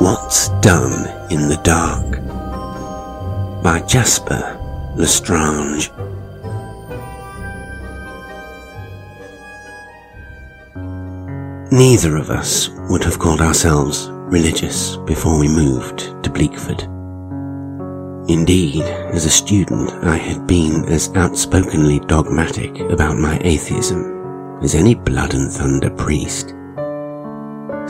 What's Done in the Dark by Jasper L'Estrange. Neither of us would have called ourselves religious before we moved to Bleakford. Indeed, as a student, I had been as outspokenly dogmatic about my atheism as any blood and thunder priest.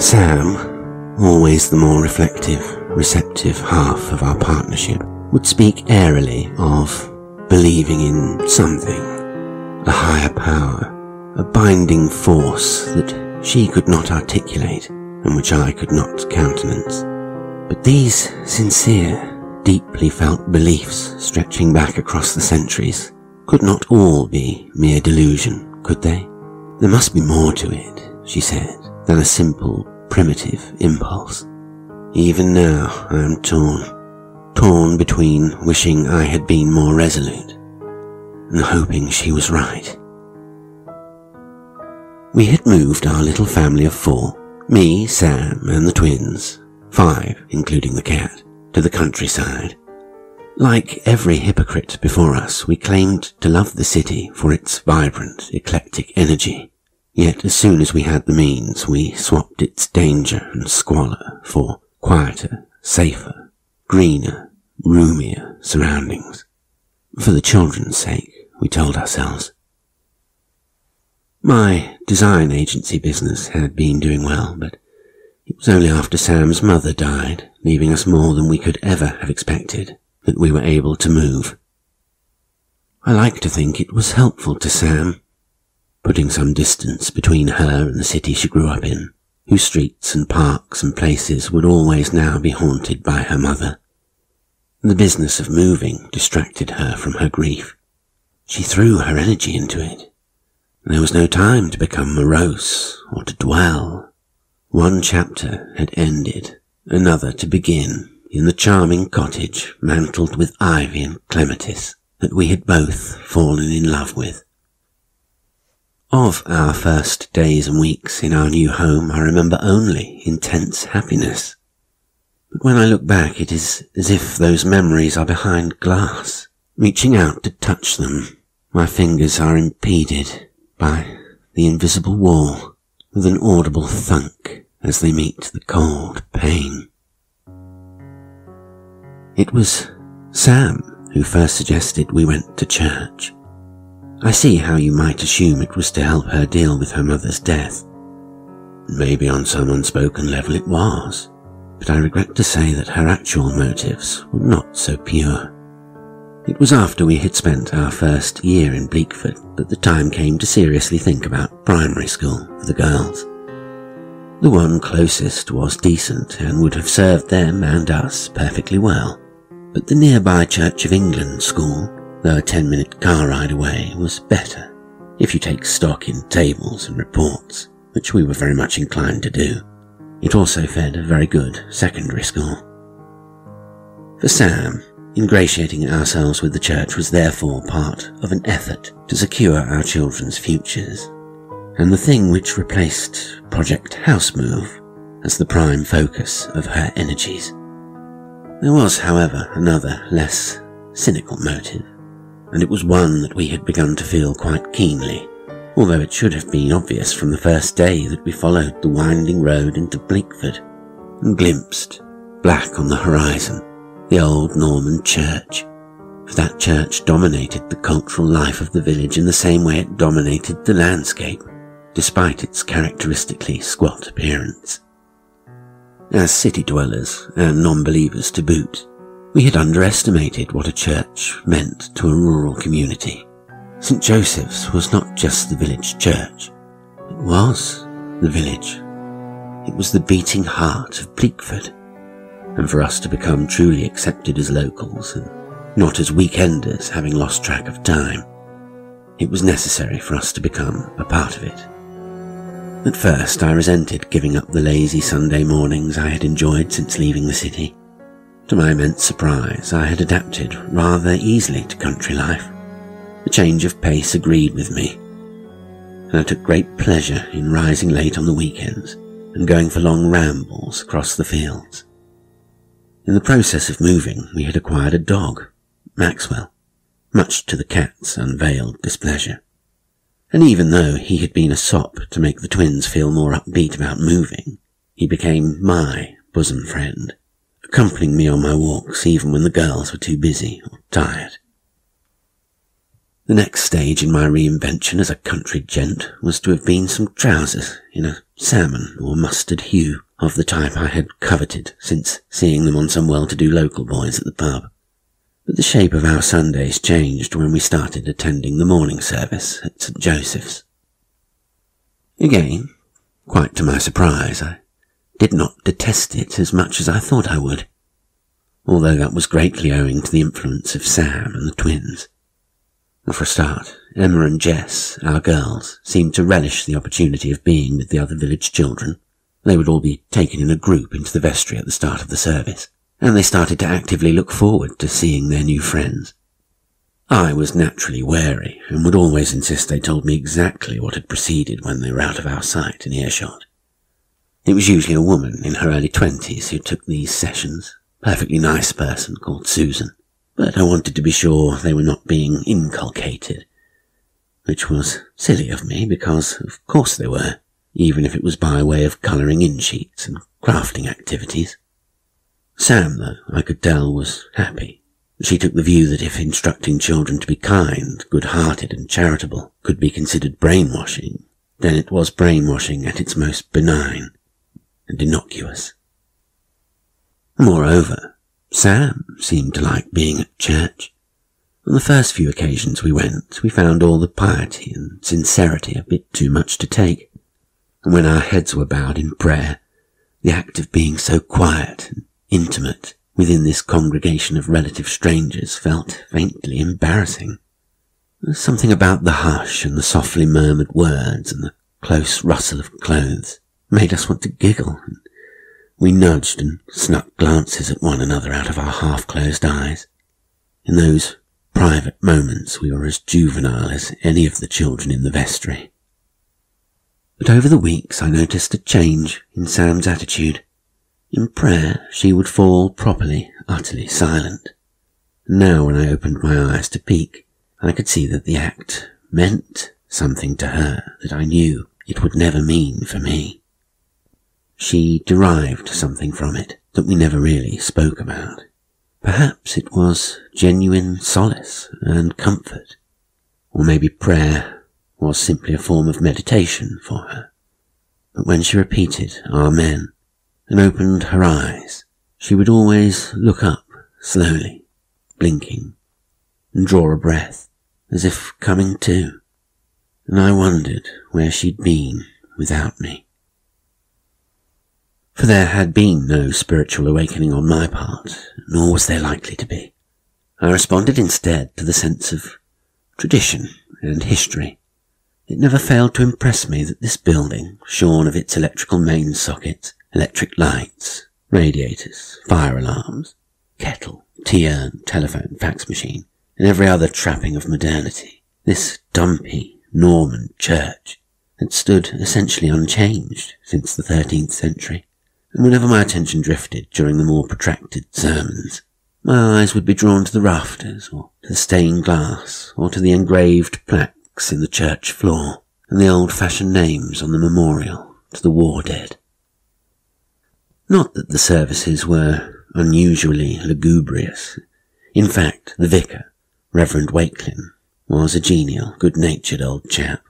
Sam, always the more reflective, receptive half of our partnership, would speak airily of believing in something, a higher power, a binding force that she could not articulate and which I could not countenance. But these sincere, deeply felt beliefs stretching back across the centuries could not all be mere delusion, could they? There must be more to it, she said, than a simple, primitive impulse. Even now I am torn between wishing I had been more resolute and hoping she was right. We had moved our little family of four, me, Sam, and the twins, 5 including the cat, to the countryside. Like every hypocrite before us, we claimed to love the city for its vibrant, eclectic energy, yet as soon as we had the means, we swapped its danger and squalor for quieter, safer, greener, roomier surroundings. For the children's sake, we told ourselves. My design agency business had been doing well, but it was only after Sam's mother died, leaving us more than we could ever have expected, that we were able to move. I like to think it was helpful to Sam, putting some distance between her and the city she grew up in, whose streets and parks and places would always now be haunted by her mother. The business of moving distracted her from her grief. She threw her energy into it. There was no time to become morose or to dwell. One chapter had ended, another to begin, in the charming cottage mantled with ivy and clematis that we had both fallen in love with. Of our first days and weeks in our new home, I remember only intense happiness. But when I look back, it is as if those memories are behind glass. Reaching out to touch them, my fingers are impeded by the invisible wall, with an audible thunk as they meet the cold pain. It was Sam who first suggested we went to church. I see how you might assume it was to help her deal with her mother's death. Maybe on some unspoken level it was, but I regret to say that her actual motives were not so pure. It was after we had spent our first year in Bleakford that the time came to seriously think about primary school for the girls. The one closest was decent and would have served them and us perfectly well, but the nearby Church of England school, though a 10-minute car ride away, was better, if you take stock in tables and reports, which we were very much inclined to do. It also fed a very good secondary school. For Sam, ingratiating ourselves with the church was therefore part of an effort to secure our children's futures, and the thing which replaced Project House Move as the prime focus of her energies. There was, however, another, less cynical motive, and it was one that we had begun to feel quite keenly, although it should have been obvious from the first day that we followed the winding road into Bleakford and glimpsed, black on the horizon, the old Norman church, for that church dominated the cultural life of the village in the same way it dominated the landscape, despite its characteristically squat appearance. As city dwellers and non-believers to boot, we had underestimated what a church meant to a rural community. St Joseph's was not just the village church, it was the village. It was the beating heart of Bleakford, and for us to become truly accepted as locals and not as weekenders having lost track of time, it was necessary for us to become a part of it. At first I resented giving up the lazy Sunday mornings I had enjoyed since leaving the city. To my immense surprise, I had adapted rather easily to country life. The change of pace agreed with me, and I took great pleasure in rising late on the weekends and going for long rambles across the fields, In the process of moving, we had acquired a dog, Maxwell, much to the cat's unveiled displeasure. And even though he had been a sop to make the twins feel more upbeat about moving, he became my bosom friend, accompanying me on my walks even when the girls were too busy or tired. The next stage in my reinvention as a country gent was to have been some trousers in a salmon or mustard hue of the type I had coveted since seeing them on some well-to-do local boys at the pub. But the shape of our Sundays changed when we started attending the morning service at St Joseph's. Again, quite to my surprise, I did not detest it as much as I thought I would, although that was greatly owing to the influence of Sam and the twins. For a start, Emma and Jess, our girls, seemed to relish the opportunity of being with the other village children. They would all be taken in a group into the vestry at the start of the service, and they started to actively look forward to seeing their new friends. I was naturally wary, and would always insist they told me exactly what had proceeded when they were out of our sight and earshot. It was usually a woman in her early 20s who took these sessions, a perfectly nice person called Susan, but I wanted to be sure they were not being inculcated, which was silly of me because, of course, they were, even if it was by way of colouring in sheets and crafting activities. Sam, though, I could tell, was happy. She took the view that if instructing children to be kind, good-hearted and charitable could be considered brainwashing, then it was brainwashing at its most benign and innocuous. Moreover, Sam seemed to like being at church. On the first few occasions we went, we found all the piety and sincerity a bit too much to take, and when our heads were bowed in prayer, the act of being so quiet and intimate within this congregation of relative strangers felt faintly embarrassing. There was something about the hush and the softly murmured words and the close rustle of clothes made us want to giggle, and we nudged and snuck glances at one another out of our half-closed eyes. In those private moments we were as juvenile as any of the children in the vestry. But over the weeks I noticed a change in Sam's attitude. In prayer, she would fall properly, utterly silent. Now, when I opened my eyes to peek, I could see that the act meant something to her that I knew it would never mean for me. She derived something from it that we never really spoke about. Perhaps it was genuine solace and comfort, or maybe prayer was simply a form of meditation for her. But when she repeated, "Amen," and opened her eyes, she would always look up slowly, blinking, and draw a breath, as if coming to, and I wondered where she'd been without me. For there had been no spiritual awakening on my part, nor was there likely to be. I responded instead to the sense of tradition and history. It never failed to impress me that this building, shorn of its electrical main sockets, electric lights, radiators, fire alarms, kettle, tea urn, telephone, fax machine, and every other trapping of modernity, this dumpy Norman church had stood essentially unchanged since the 13th century, and whenever my attention drifted during the more protracted sermons, my eyes would be drawn to the rafters, or to the stained glass, or to the engraved plaques in the church floor, and the old-fashioned names on the memorial to the war dead. Not that the services were unusually lugubrious. In fact, the vicar, Reverend Wakelin, was a genial, good-natured old chap,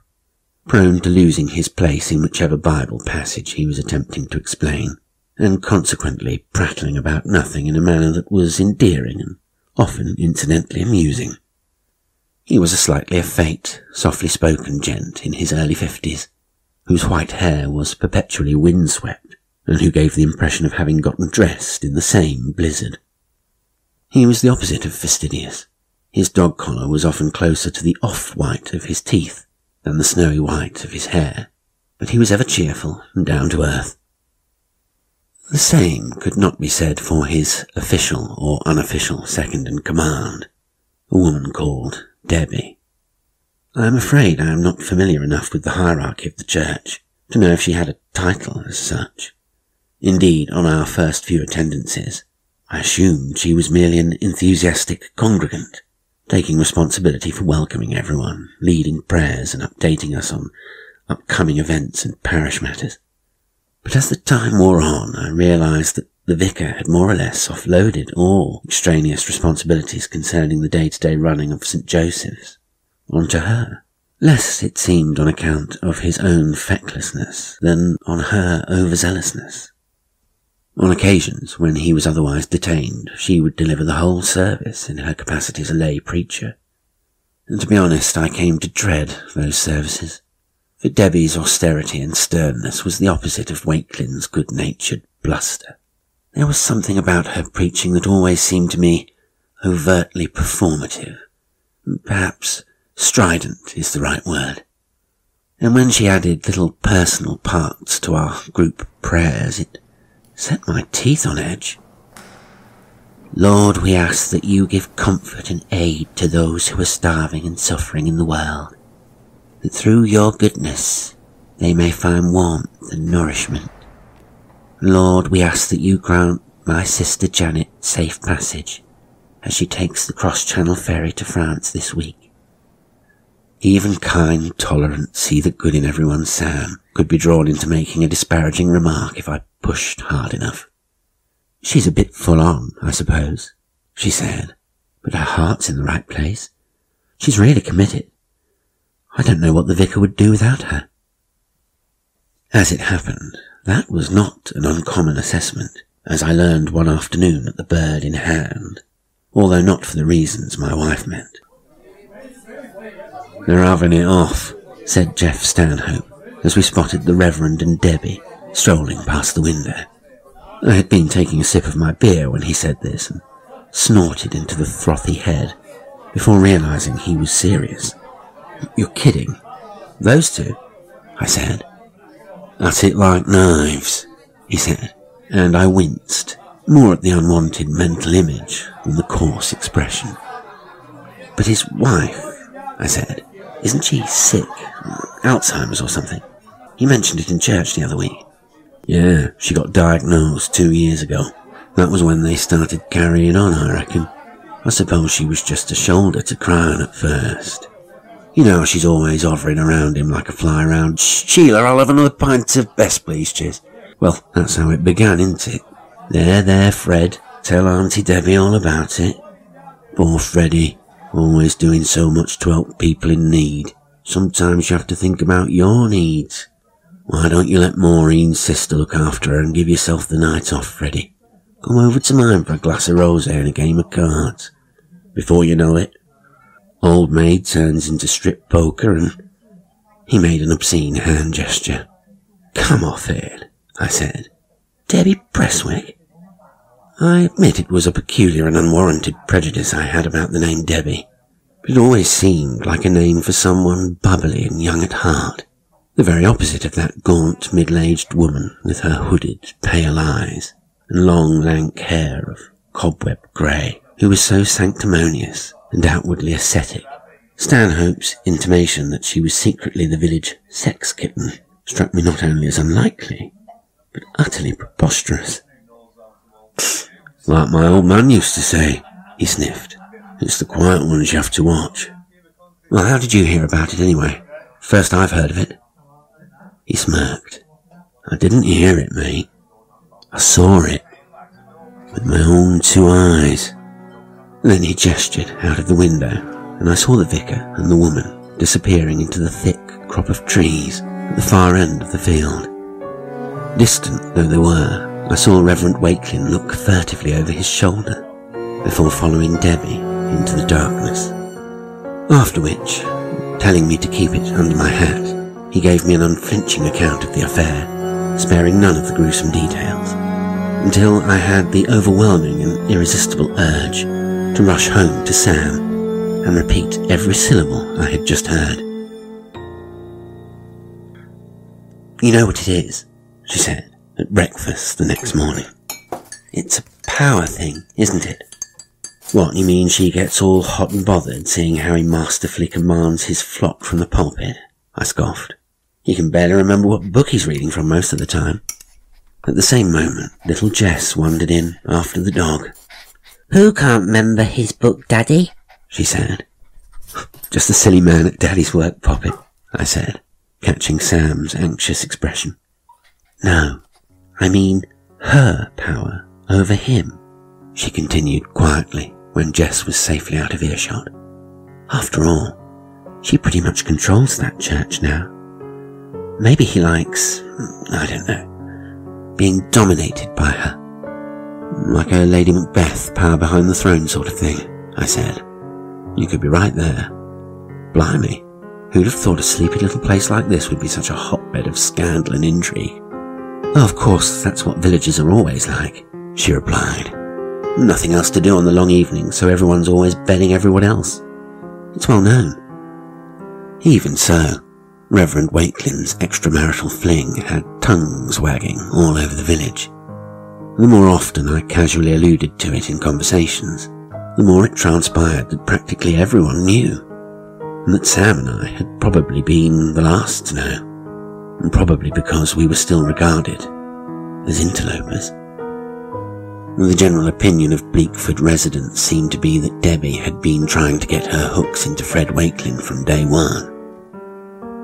prone to losing his place in whichever Bible passage he was attempting to explain, and consequently prattling about nothing in a manner that was endearing and often incidentally amusing. He was a slightly effete, softly-spoken gent in his early 50s, whose white hair was perpetually windswept, and who gave the impression of having gotten dressed in the same blizzard. He was the opposite of fastidious. His dog collar was often closer to the off-white of his teeth than the snowy white of his hair, but he was ever cheerful and down to earth. The same could not be said for his official or unofficial second-in-command, a woman called Debbie. I am afraid I am not familiar enough with the hierarchy of the church to know if she had a title as such. Indeed, on our first few attendances, I assumed she was merely an enthusiastic congregant, taking responsibility for welcoming everyone, leading prayers and updating us on upcoming events and parish matters. But as the time wore on, I realised that the vicar had more or less offloaded all extraneous responsibilities concerning the day-to-day running of St. Joseph's onto her, less, it seemed, on account of his own fecklessness than on her overzealousness. On occasions, when he was otherwise detained, she would deliver the whole service in her capacity as a lay preacher, and to be honest, I came to dread those services, for Debbie's austerity and sternness was the opposite of Wakelin's good-natured bluster. There was something about her preaching that always seemed to me overtly performative, and perhaps strident is the right word, and when she added little personal parts to our group prayers, it set my teeth on edge. Lord, we ask that you give comfort and aid to those who are starving and suffering in the world, that through your goodness they may find warmth and nourishment. Lord, we ask that you grant my sister Janet safe passage as she takes the cross-channel ferry to France this week. Even kind, tolerant, see the good in everyone Sam could be drawn into making a disparaging remark if I pushed hard enough. She's a bit full-on, I suppose, she said, but her heart's in the right place. She's really committed. I don't know what the vicar would do without her. As it happened, that was not an uncommon assessment, as I learned one afternoon at the Bird in Hand, although not for the reasons my wife meant. "They're having it off," said Jeff Stanhope, as we spotted the Reverend and Debbie strolling past the window. I had been taking a sip of my beer when he said this, and snorted into the frothy head, before realising he was serious. "You're kidding. Those two," I said. "At it like knives," he said, and I winced, more at the unwanted mental image than the coarse expression. "But his wife," I said, "isn't she sick? Alzheimer's or something? He mentioned it in church the other week." "Yeah, she got diagnosed 2 years ago. That was when they started carrying on, I reckon. I suppose she was just a shoulder to cry on at first. You know, she's always hovering around him like a fly round. 'Sheila, I'll have another pint of best, please, cheers.' Well, that's how it began, isn't it? 'There, there, Fred, tell Auntie Debbie all about it.' Poor Freddy, always doing so much to help people in need. Sometimes you have to think about your needs. Why don't you let Maureen's sister look after her and give yourself the night off, Freddie? Come over to mine for a glass of rosé and a game of cards. Before you know it, old maid turns into strip poker and—" He made an obscene hand gesture. "Come off it," I said. "Debbie Presswick." I admit it was a peculiar and unwarranted prejudice I had about the name Debbie, but it always seemed like a name for someone bubbly and young at heart. The very opposite of that gaunt, middle-aged woman with her hooded, pale eyes and long, lank hair of cobweb grey, who was so sanctimonious and outwardly ascetic. Stanhope's intimation that she was secretly the village sex-kitten struck me not only as unlikely, but utterly preposterous. "Like my old man used to say," he sniffed. "It's the quiet ones you have to watch." "Well, how did you hear about it, anyway? First I've heard of it." He smirked. "I didn't hear it, mate. I saw it. With my own two eyes." Then he gestured out of the window, and I saw the vicar and the woman disappearing into the thick crop of trees at the far end of the field. Distant though they were, I saw Reverend Wakelin look furtively over his shoulder, before following Debbie into the darkness. After which, telling me to keep it under my hat, he gave me an unflinching account of the affair, sparing none of the gruesome details, until I had the overwhelming and irresistible urge to rush home to Sam and repeat every syllable I had just heard. "You know what it is," she said at breakfast the next morning. "It's a power thing, isn't it?" "What, you mean she gets all hot and bothered seeing how he masterfully commands his flock from the pulpit?" I scoffed. "He can barely remember what book he's reading from most of the time." At the same moment, little Jess wandered in after the dog. "Who can't remember his book, Daddy?" she said. "Just a silly man at Daddy's work, Poppet," I said, catching Sam's anxious expression. "No, I mean her power over him," she continued quietly when Jess was safely out of earshot. "After all, she pretty much controls that church now. Maybe he likes, I don't know, being dominated by her. Like a Lady Macbeth power behind the throne sort of thing," I said. "You could be right there. Blimey, who'd have thought a sleepy little place like this would be such a hotbed of scandal and intrigue?" "Oh, of course, that's what villages are always like," she replied. "Nothing else to do on the long evening, so everyone's always bedding everyone else. It's well known." Even so, Reverend Wakelin's extramarital fling had tongues wagging all over the village. The more often I casually alluded to it in conversations, the more it transpired that practically everyone knew, and that Sam and I had probably been the last to know, and probably because we were still regarded as interlopers. The general opinion of Bleakford residents seemed to be that Debbie had been trying to get her hooks into Fred Wakelin from day one,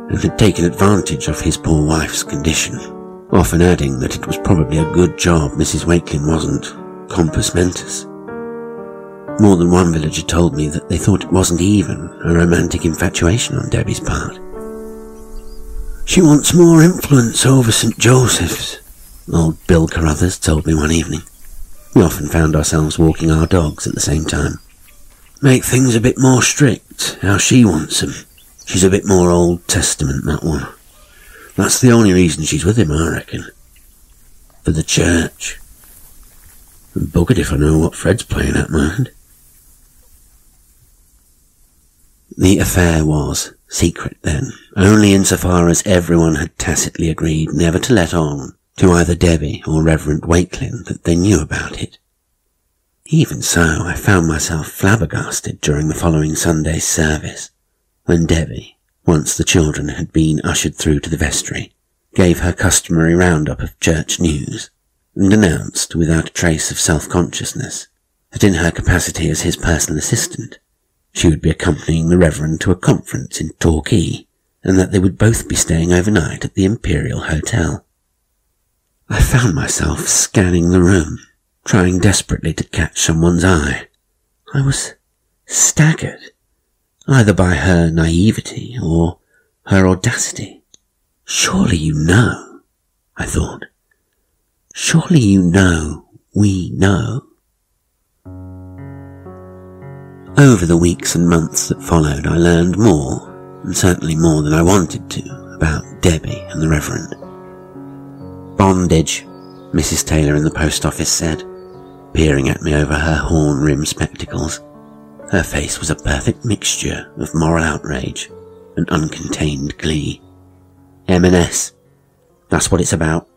and had taken advantage of his poor wife's condition, often adding that it was probably a good job Mrs. Wakelin wasn't compos mentis. More than one villager told me that they thought it wasn't even a romantic infatuation on Debbie's part. "She wants more influence over St. Joseph's," old Bill Carruthers told me one evening. We often found ourselves walking our dogs at the same time. "Make things a bit more strict, how she wants them. She's a bit more Old Testament, that one. That's the only reason she's with him, I reckon. For the church. And buggered if I know what Fred's playing at, mind." The affair was secret then, only insofar as everyone had tacitly agreed never to let on to either Debbie or Reverend Wakelin that they knew about it. Even so, I found myself flabbergasted during the following Sunday's service, when Debbie, once the children had been ushered through to the vestry, gave her customary roundup of church news, and announced, without a trace of self-consciousness, that in her capacity as his personal assistant, she would be accompanying the Reverend to a conference in Torquay, and that they would both be staying overnight at the Imperial Hotel. I found myself scanning the room, trying desperately to catch someone's eye. I was staggered, either by her naivety or her audacity. "Surely you know," I thought. "Surely you know we know." Over the weeks and months that followed, I learned more, and certainly more than I wanted to, about Debbie and the Reverend. "Bondage," Mrs. Taylor in the post office said, peering at me over her horn-rimmed spectacles. Her face was a perfect mixture of moral outrage and uncontained glee. "M&S. That's what it's about.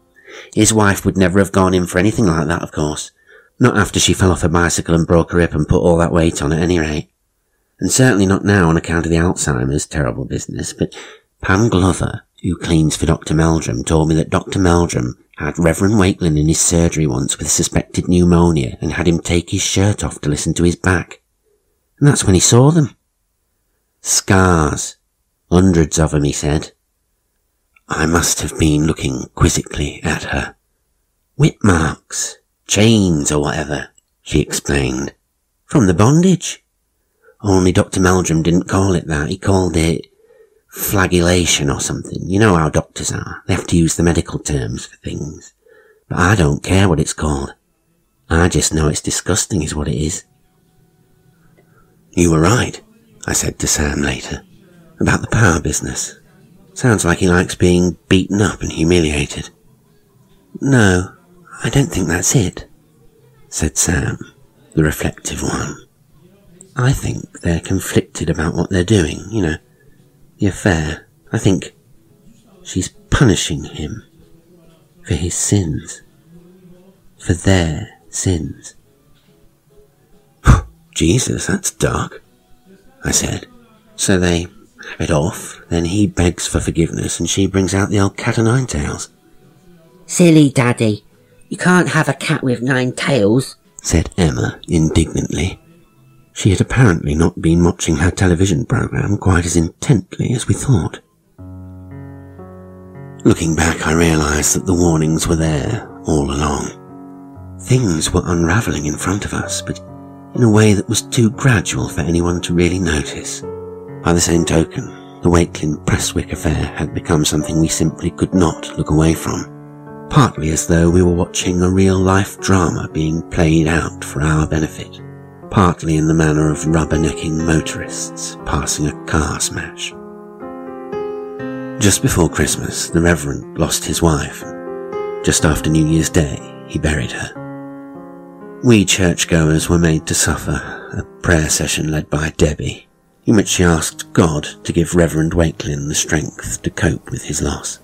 His wife would never have gone in for anything like that, of course. Not after she fell off her bicycle and broke her hip and put all that weight on at any rate. And certainly not now on account of the Alzheimer's, terrible business. But Pam Glover, who cleans for Dr. Meldrum, told me that Dr. Meldrum had Reverend Wakelin in his surgery once with suspected pneumonia and had him take his shirt off to listen to his back. And that's when he saw them. Scars. 100s of 'em, he said." I must have been looking quizzically at her. "Whip marks, chains or whatever," she explained, "from the bondage. Only Dr. Meldrum didn't call it that. He called it flagellation or something. You know how doctors are. They have to use the medical terms for things. But I don't care what it's called. I just know it's disgusting is what it is." "You were right," I said to Sam later, "about the power business. Sounds like he likes being beaten up and humiliated." "No, I don't think that's it," said Sam, the reflective one. "I think they're conflicted about what they're doing, you know, the affair. I think she's punishing him for his sins. For their sins." "Jesus, that's dark," I said. "So they have it off, then he begs for forgiveness and she brings out the old cat-o'-nine-tails." "Silly, Daddy. You can't have a cat with nine tails, said Emma indignantly. She had apparently not been watching her television programme quite as intently as we thought. Looking back, I realised that the warnings were there all along. Things were unravelling in front of us, but in a way that was too gradual for anyone to really notice. By the same token, the Wakelin-Presswick affair had become something we simply could not look away from, partly as though we were watching a real-life drama being played out for our benefit, partly in the manner of rubbernecking motorists passing a car smash. Just before Christmas, the Reverend lost his wife. Just after New Year's Day, he buried her. We churchgoers were made to suffer a prayer session led by Debbie, in which she asked God to give Reverend Wakelin the strength to cope with his loss.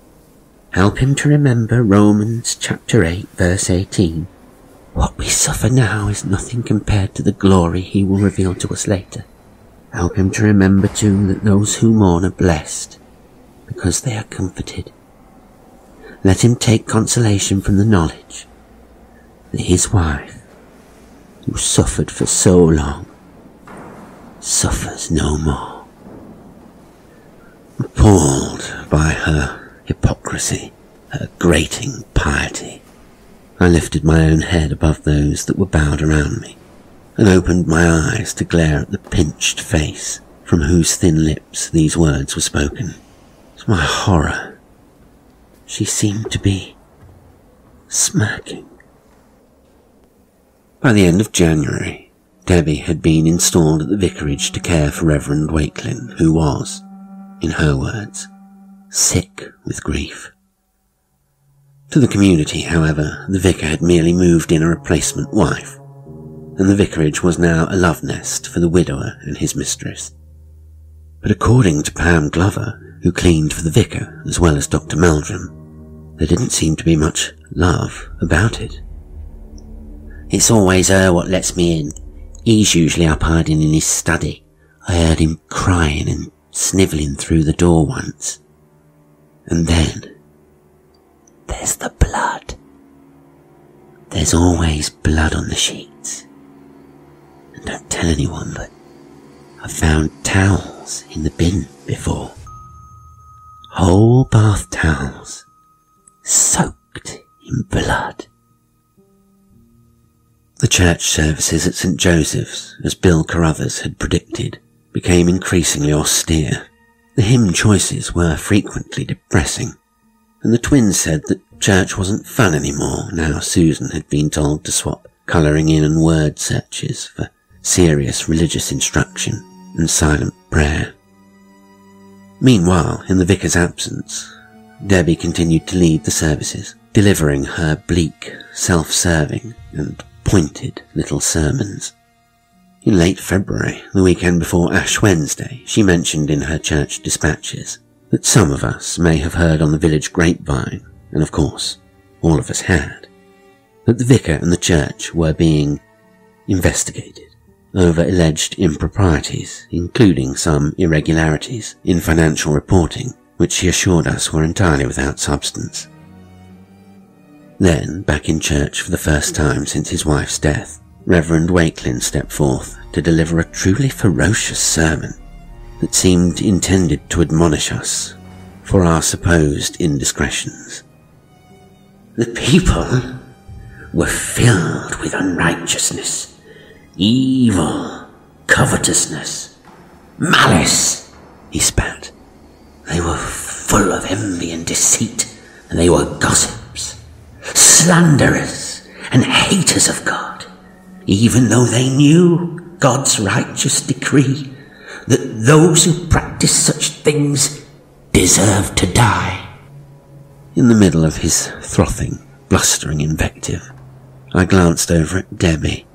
Help him to remember Romans chapter 8, verse 18. What we suffer now is nothing compared to the glory he will reveal to us later. Help him to remember, too, that those who mourn are blessed, because they are comforted. Let him take consolation from the knowledge that his wife, who suffered for so long, suffers no more. Appalled by her hypocrisy, her grating piety, I lifted my own head above those that were bowed around me, and opened my eyes to glare at the pinched face from whose thin lips these words were spoken. My horror, she seemed to be smirking. By the end of January, Debbie had been installed at the vicarage to care for Reverend Wakelin, who was, in her words, sick with grief. To the community, however, the vicar had merely moved in a replacement wife, and the vicarage was now a love nest for the widower and his mistress. But according to Pam Glover, who cleaned for the vicar as well as Dr. Meldrum, there didn't seem to be much love about it. It's always her what lets me in. He's usually up hiding in his study. I heard him crying and snivelling through the door once. And then, there's the blood. There's always blood on the sheets. And don't tell anyone, but I found towels in the bin before. Whole bath towels soaked in blood. The church services at St Joseph's, as Bill Carruthers had predicted, became increasingly austere. The hymn choices were frequently depressing, and the twins said that church wasn't fun anymore now Susan had been told to swap colouring in and word searches for serious religious instruction and silent prayer. Meanwhile, in the vicar's absence, Debbie continued to lead the services, delivering her bleak, self-serving and pointed little sermons. In late February, the weekend before Ash Wednesday, she mentioned in her church dispatches that some of us may have heard on the village grapevine, and of course, all of us had, that the vicar and the church were being investigated over alleged improprieties, including some irregularities in financial reporting, which she assured us were entirely without substance. Then, back in church for the first time since his wife's death, Reverend Wakelin stepped forth to deliver a truly ferocious sermon that seemed intended to admonish us for our supposed indiscretions. The people were filled with unrighteousness, evil, covetousness, malice, he spat. They were full of envy and deceit, and they were gossips, slanderers, and haters of God, even though they knew God's righteous decree that those who practice such things deserve to die. In the middle of his frothing, blustering invective, I glanced over at Debbie,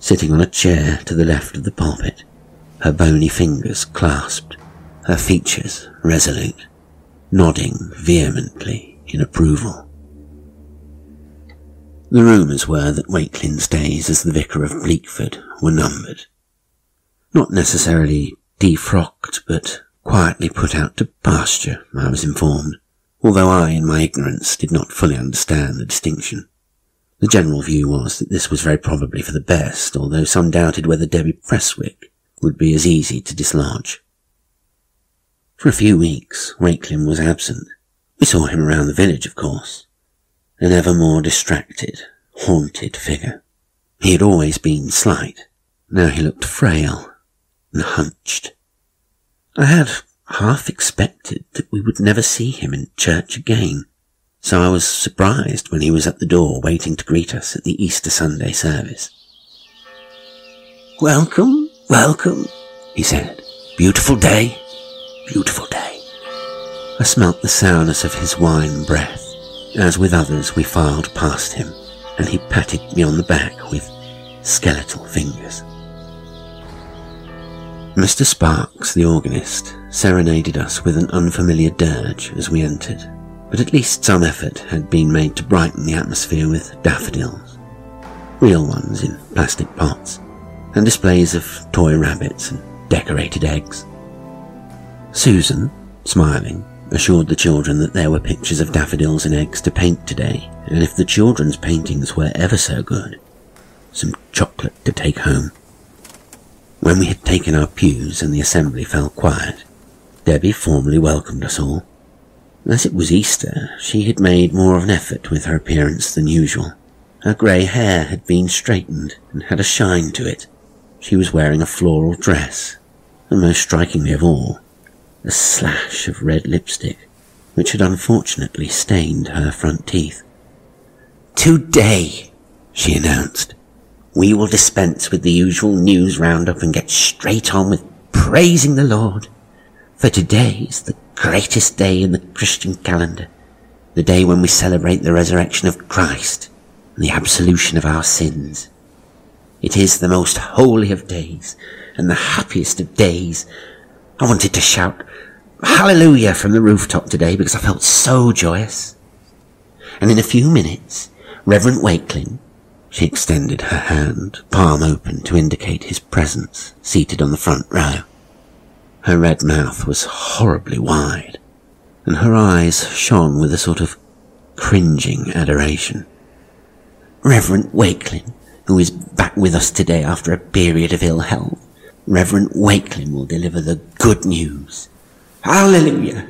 sitting on a chair to the left of the pulpit, her bony fingers clasped, her features resolute, nodding vehemently in approval. The rumours were that Wakelin's days as the vicar of Bleakford were numbered. Not necessarily defrocked, but quietly put out to pasture, I was informed, although I, in my ignorance, did not fully understand the distinction. The general view was that this was very probably for the best, although some doubted whether Debbie Presswick would be as easy to dislodge. For a few weeks, Wakelin was absent. We saw him around the village, of course, an ever more distracted, haunted figure. He had always been slight. Now he looked frail and hunched. I had half expected that we would never see him in church again, so I was surprised when he was at the door waiting to greet us at the Easter Sunday service. "Welcome, welcome," he said. "Beautiful day, beautiful day." I smelt the sourness of his wine breath. As with others, we filed past him, and he patted me on the back with skeletal fingers. Mr. Sparks, the organist, serenaded us with an unfamiliar dirge as we entered, but at least some effort had been made to brighten the atmosphere with daffodils, real ones in plastic pots, and displays of toy rabbits and decorated eggs. Susan, smiling, assured the children that there were pictures of daffodils and eggs to paint today, and if the children's paintings were ever so good, some chocolate to take home. When we had taken our pews and the assembly fell quiet, Debbie formally welcomed us all. As it was Easter, she had made more of an effort with her appearance than usual. Her grey hair had been straightened and had a shine to it. She was wearing a floral dress, and most strikingly of all, a slash of red lipstick, which had unfortunately stained her front teeth. "Today," she announced, "we will dispense with the usual news roundup and get straight on with praising the Lord. For today is the greatest day in the Christian calendar, the day when we celebrate the resurrection of Christ and the absolution of our sins. It is the most holy of days and the happiest of days. I wanted to shout hallelujah from the rooftop today because I felt so joyous." And in a few minutes, Reverend Wakelin, she extended her hand, palm open to indicate his presence, seated on the front row. Her red mouth was horribly wide, and her eyes shone with a sort of cringing adoration. "Reverend Wakelin, who is back with us today after a period of ill health, Reverend Wakelin will deliver the good news. Hallelujah!"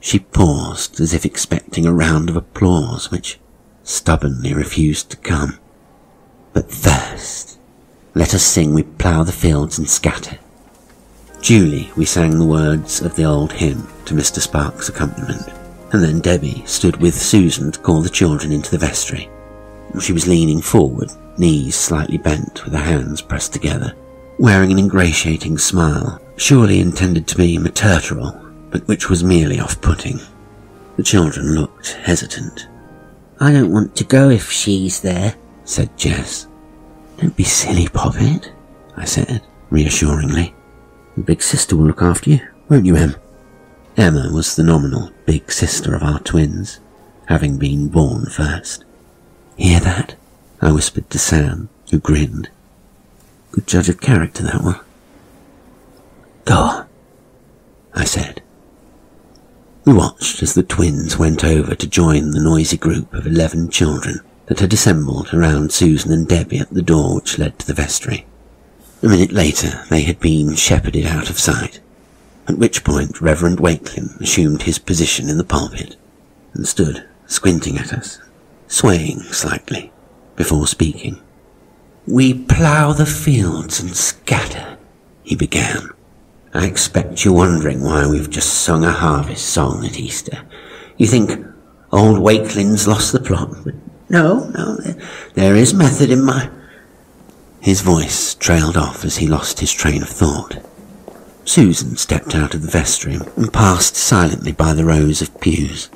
She paused as if expecting a round of applause, which stubbornly refused to come. "But first, let us sing 'We Plough the Fields and Scatter.'" Duly we sang the words of the old hymn to Mr. Sparks' accompaniment, and then Debbie stood with Susan to call the children into the vestry. She was leaning forward, knees slightly bent with her hands pressed together, wearing an ingratiating smile, surely intended to be maternal, but which was merely off-putting. The children looked hesitant. "I don't want to go if she's there," said Jess. "Don't be silly, Poppet," I said, reassuringly. "The big sister will look after you, won't you, Em?" Emma was the nominal big sister of our twins, having been born first. "Hear that?" I whispered to Sam, who grinned. Good judge of character, that one. "Go on," I said. We watched as the twins went over to join the noisy group of 11 children that had assembled around Susan and Debbie at the door which led to the vestry. A minute later they had been shepherded out of sight, at which point Reverend Wakelin assumed his position in the pulpit and stood squinting at us, swaying slightly, before speaking. "We plough the fields and scatter," he began. "I expect you're wondering why we've just sung a harvest song at Easter. You think old Wakelin's lost the plot, but no, there is method in my—" His voice trailed off as he lost his train of thought. Susan stepped out of the vestry and passed silently by the rows of pews.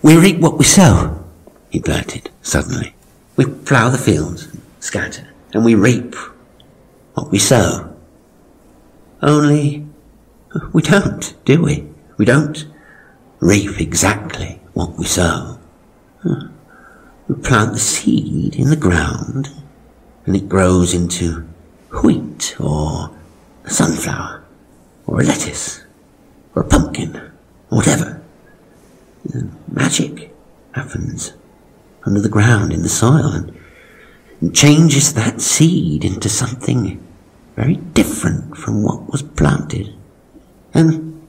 "We reap what we sow," he blurted suddenly. "We plough the fields, scatter, and we reap what we sow. Only we don't, do we? We don't reap exactly what we sow. We plant the seed in the ground, and it grows into wheat, or a sunflower, or a lettuce, or a pumpkin, or whatever. Magic happens. under the ground in the soil and changes that seed into something very different from what was planted. And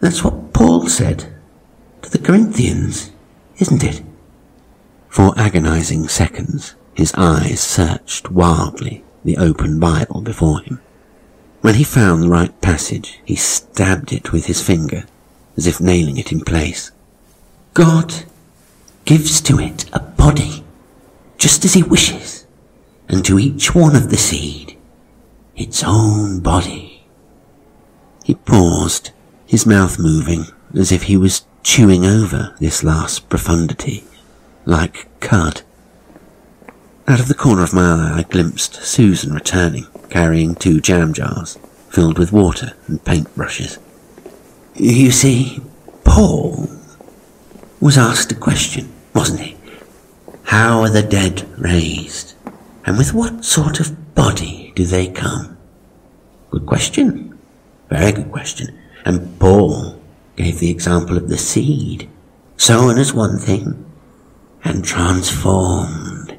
that's what Paul said to the Corinthians, isn't it? For agonizing seconds, his eyes searched wildly the open Bible before him. When he found the right passage, he stabbed it with his finger, as if nailing it in place. God gives to it a body, just as he wishes, and to each one of the seed, its own body. He paused, his mouth moving, as if he was chewing over this last profundity, like cud. Out of the corner of my eye I glimpsed Susan returning, carrying 2 jam jars, filled with water and paintbrushes. You see, Paul was asked a question, wasn't he? How are the dead raised? And with what sort of body do they come? Good question. Very good question. And Paul gave the example of the seed, sown as one thing, and transformed.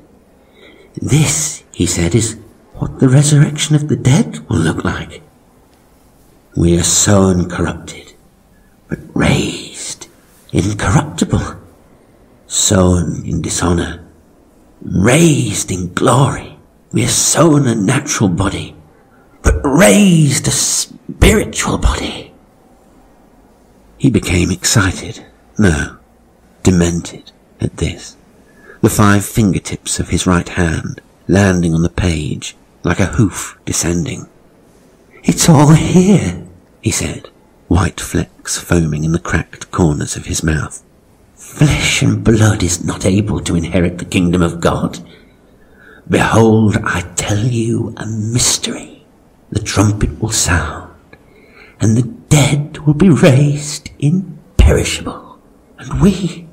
This, he said, is what the resurrection of the dead will look like. We are sown corrupted, but raised incorruptible, sown in dishonour, raised in glory. We are sown a natural body, but raised a spiritual body. He became excited, no, demented at this, the 5 fingertips of his right hand landing on the page like a hoof descending. It's all here, he said, white flecks foaming in the cracked corners of his mouth. Flesh and blood is not able to inherit the kingdom of God. Behold, I tell you a mystery. The trumpet will sound, and the dead will be raised imperishable, and we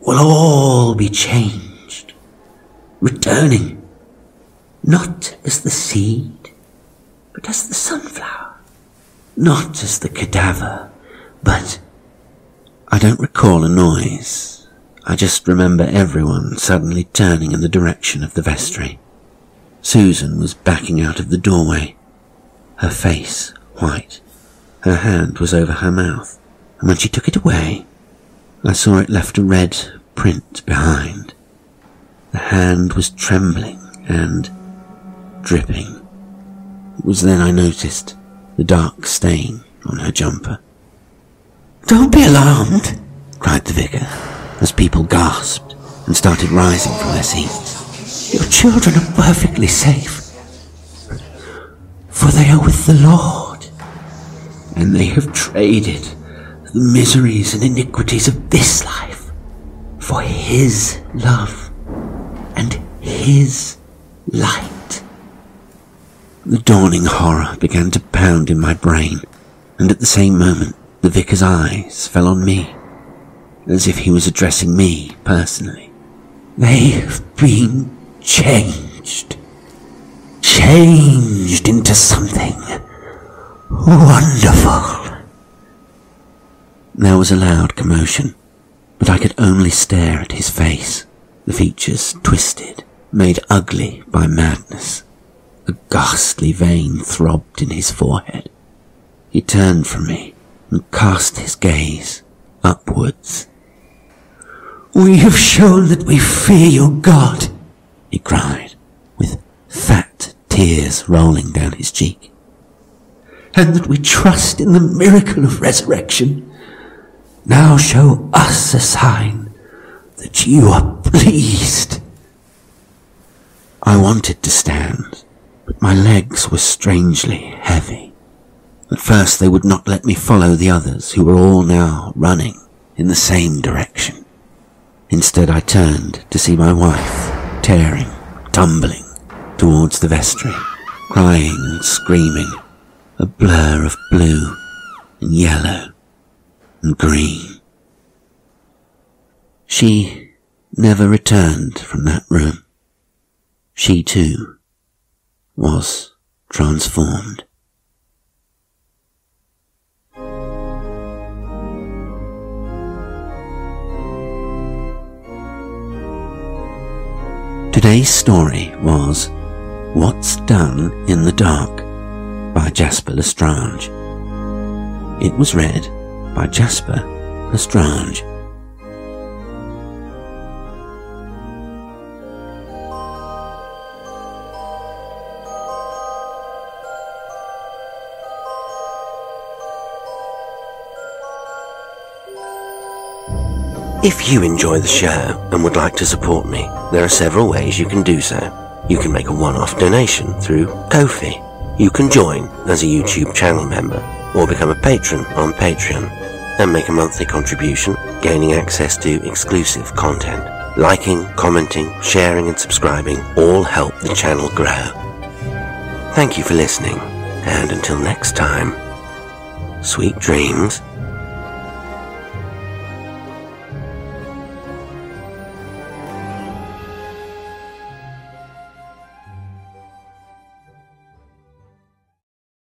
will all be changed, returning, not as the seed, but as the sunflower, not as the cadaver, but... I don't recall a noise. I just remember everyone suddenly turning in the direction of the vestry. Susan was backing out of the doorway, her face white. Her hand was over her mouth, and when she took it away, I saw it left a red print behind. The hand was trembling and dripping. It was then I noticed the dark stain on her jumper. "Don't be alarmed," cried the vicar, as people gasped and started rising from their seats. "Your children are perfectly safe, for they are with the Lord, and they have traded the miseries and iniquities of this life for His love and His light." The dawning horror began to pound in my brain, and at the same moment the vicar's eyes fell on me, as if he was addressing me personally. "They have been changed. Changed into something wonderful." There was a loud commotion, but I could only stare at his face, the features twisted, made ugly by madness. A ghastly vein throbbed in his forehead. He turned from me and cast his gaze upwards. "We have shown that we fear your God," he cried, with fat tears rolling down his cheek, "and that we trust in the miracle of resurrection. Now show us a sign that you are pleased." I wanted to stand, but my legs were strangely heavy. At first they would not let me follow the others, who were all now running in the same direction. Instead I turned to see my wife tearing, tumbling towards the vestry, crying and screaming, a blur of blue and yellow and green. She never returned from that room. She too was transformed. Today's story was What's Done in the Dark by Jasper L'Estrange. It was read by Jasper L'Estrange. If you enjoy the show and would like to support me, there are several ways you can do so. You can make a one-off donation through Ko-fi. You can join as a YouTube channel member or become a patron on Patreon and make a monthly contribution, gaining access to exclusive content. Liking, commenting, sharing and subscribing all help the channel grow. Thank you for listening, and until next time, sweet dreams.